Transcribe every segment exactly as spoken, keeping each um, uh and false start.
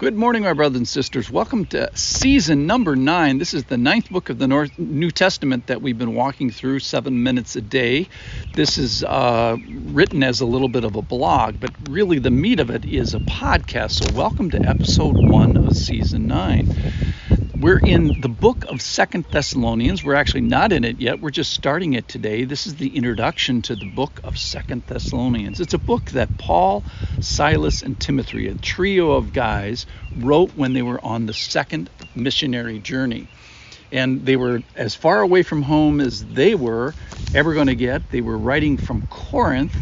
Good morning, my brothers and sisters. Welcome to season number nine. This is the ninth book of the North New Testament that we've been walking through seven minutes a day. This is uh, written as a little bit of a blog, but really the meat of it is a podcast. So welcome to episode one of season nine. We're in the book of Second Thessalonians. We're actually not in it yet. We're just starting it today. This is the introduction to the book of Second Thessalonians. It's a book that Paul, Silas, and Timothy, a trio of guys, wrote when they were on the second missionary journey. And they were as far away from home as they were ever going to get. They were writing from Corinth,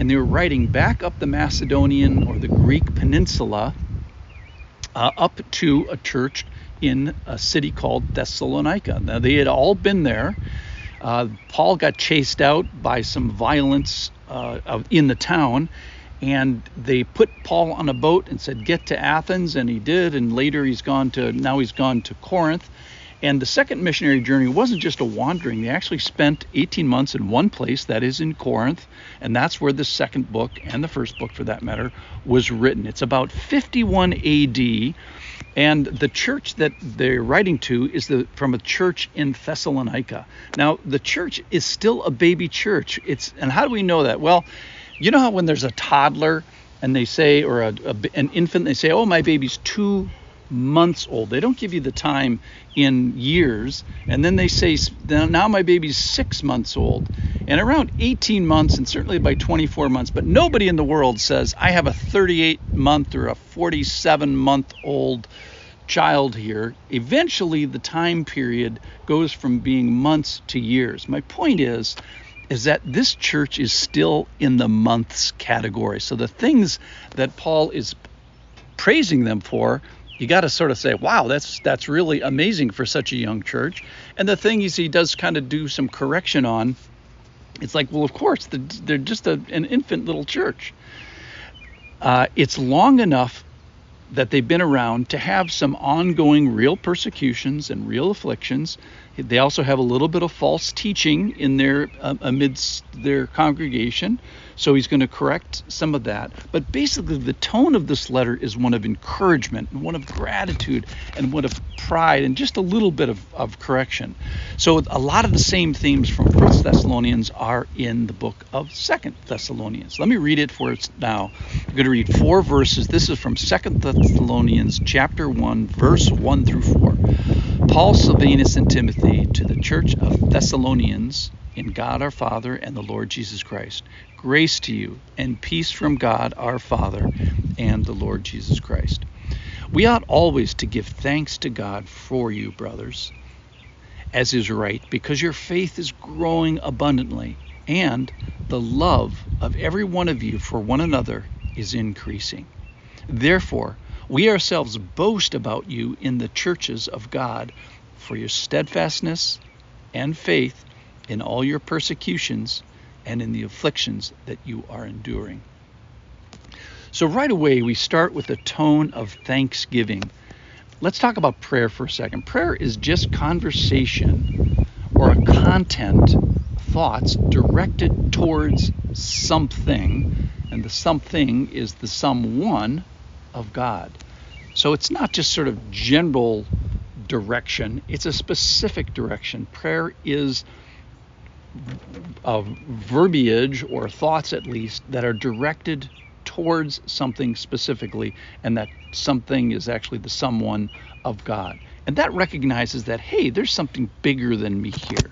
and they were writing back up the Macedonian or the Greek peninsula uh, up to a church in a city called Thessalonica. Now, they had all been there. Uh, Paul got chased out by some violence uh, of, in the town, and they put Paul on a boat and said, get to Athens, and he did, and later he's gone to, now he's gone to Corinth. And the second missionary journey wasn't just a wandering. They actually spent eighteen months in one place, that is in Corinth, and that's where the second book, and the first book for that matter, was written. It's about fifty-one A D, and the church that they're writing to is the, from a church in Thessalonica. Now, the church is still a baby church. It's and how do we know that? Well, you know how when there's a toddler and they say, or a, a, an infant, they say, oh, my baby's two months old. They don't give you the time in years. And then they say, now my baby's six months old. And around eighteen months, and certainly by twenty-four months, but nobody in the world says, I have a thirty-eight month or a forty-seven month old child here. Eventually, the time period goes from being months to years. My point is, is that this church is still in the months category. So the things that Paul is praising them for, you got to sort of say, wow, that's that's really amazing for such a young church. And the thing is, he does kind of do some correction on. It's like, well, of course, they're just a, an infant little church. Uh, it's long enough that they've been around to have some ongoing real persecutions and real afflictions. They also have a little bit of false teaching in their um, amidst their congregation. So he's going to correct some of that. But basically, the tone of this letter is one of encouragement, and one of gratitude, and one of pride, and just a little bit of, of correction. So a lot of the same themes from First Thessalonians are in the book of Second Thessalonians. Let me read it for us now. I'm going to read four verses. This is from Second Thessalonians chapter one, verse one through four. Paul, Silvanus, and Timothy, to the church of Thessalonians, in God our Father and the Lord Jesus Christ. Grace to you and peace from God our Father and the Lord Jesus Christ. We ought always to give thanks to God for you, brothers, as is right, because your faith is growing abundantly, and the love of every one of you for one another is increasing. Therefore, we ourselves boast about you in the churches of God for your steadfastness and faith in all your persecutions and in the afflictions that you are enduring. So right away, we start with a tone of thanksgiving. Let's talk about prayer for a second. Prayer is just conversation or a content, thoughts directed towards something, and the something is the someone of God. So it's not just sort of general direction, it's a specific direction. Prayer is of verbiage or thoughts, at least, that are directed towards something specifically, and that something is actually the someone of God. And that recognizes that, hey, there's something bigger than me here.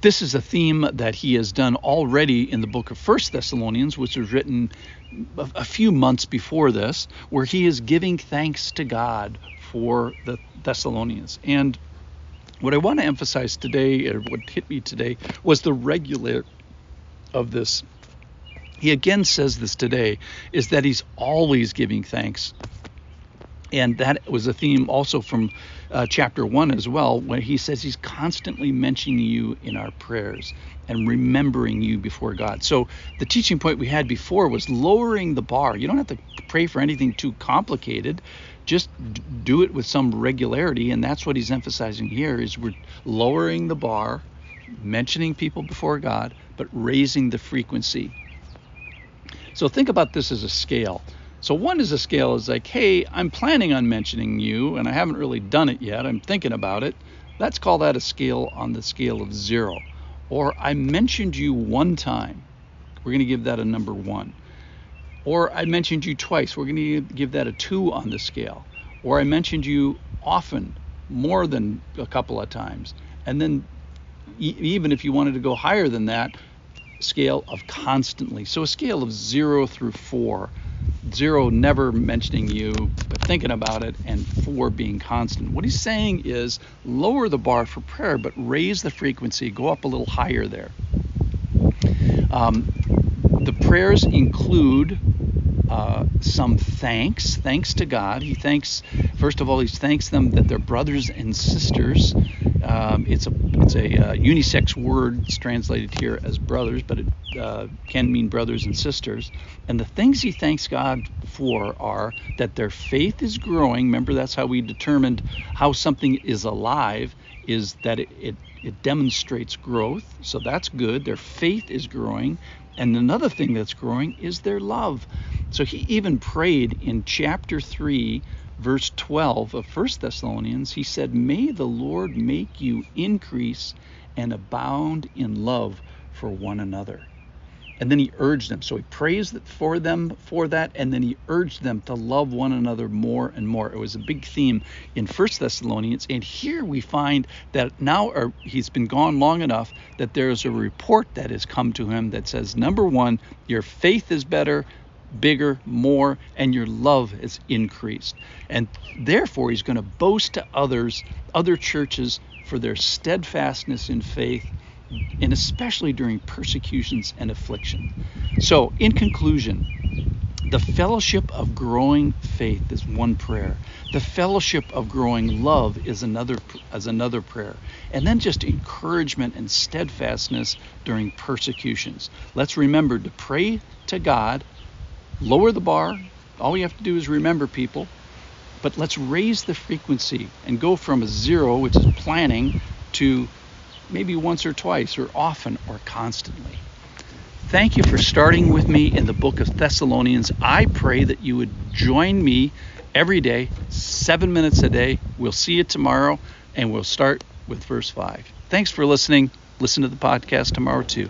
This is a theme that he has done already in the book of First Thessalonians, which was written a few months before this, where he is giving thanks to God for the Thessalonians. And what I want to emphasize today, or what hit me today, was the regular of this. He again says this today, is that he's always giving thanks. And that was a theme also from uh, chapter one as well, where he says he's constantly mentioning you in our prayers and remembering you before God. So the teaching point we had before was lowering the bar. You don't have to pray for anything too complicated. Just do it with some regularity, and that's what he's emphasizing here, is we're lowering the bar, mentioning people before God, but raising the frequency. So think about this as a scale. So one is a scale is like, hey, I'm planning on mentioning you, and I haven't really done it yet. I'm thinking about it. Let's call that a scale on the scale of zero. Or I mentioned you one time. We're going to give that a number one. Or I mentioned you twice. We're going to give that a two on the scale. Or I mentioned you often, more than a couple of times. And then e- even if you wanted to go higher than that, scale of constantly. So a scale of zero through four. Zero, never mentioning you, but thinking about it, and four, being constant. What he's saying is lower the bar for prayer, but raise the frequency, go up a little higher there. Um, the prayers include uh, some thanks, thanks to God. He thanks, first of all, he thanks them that they're brothers and sisters. Um, it's a it's a uh, unisex word. It's translated here as brothers, but it uh, can mean brothers and sisters. And the things he thanks God for are that their faith is growing. Remember, that's how we determined how something is alive, is that it, it, it demonstrates growth. So that's good. Their faith is growing. And another thing that's growing is their love. So he even prayed in chapter three, verse twelve of First Thessalonians, he said, "May the Lord make you increase and abound in love for one another." And then he urged them. So he prays for them for that, and then he urged them to love one another more and more. It was a big theme in First Thessalonians. And here we find that now are, he's been gone long enough that there's a report that has come to him that says, number one, your faith is better, bigger, more, and your love has increased. And therefore, he's going to boast to others, other churches, for their steadfastness in faith, and especially during persecutions and affliction. So, in conclusion, the fellowship of growing faith is one prayer. The fellowship of growing love is another as another prayer. And then just encouragement and steadfastness during persecutions. Let's remember to pray to God. Lower the bar. All we have to do is remember, people. But let's raise the frequency and go from a zero, which is planning, to maybe once or twice or often or constantly. Thank you for starting with me in the book of Thessalonians. I pray that you would join me every day, seven minutes a day. We'll see you tomorrow, and we'll start with verse five. Thanks for listening. Listen to the podcast tomorrow, too.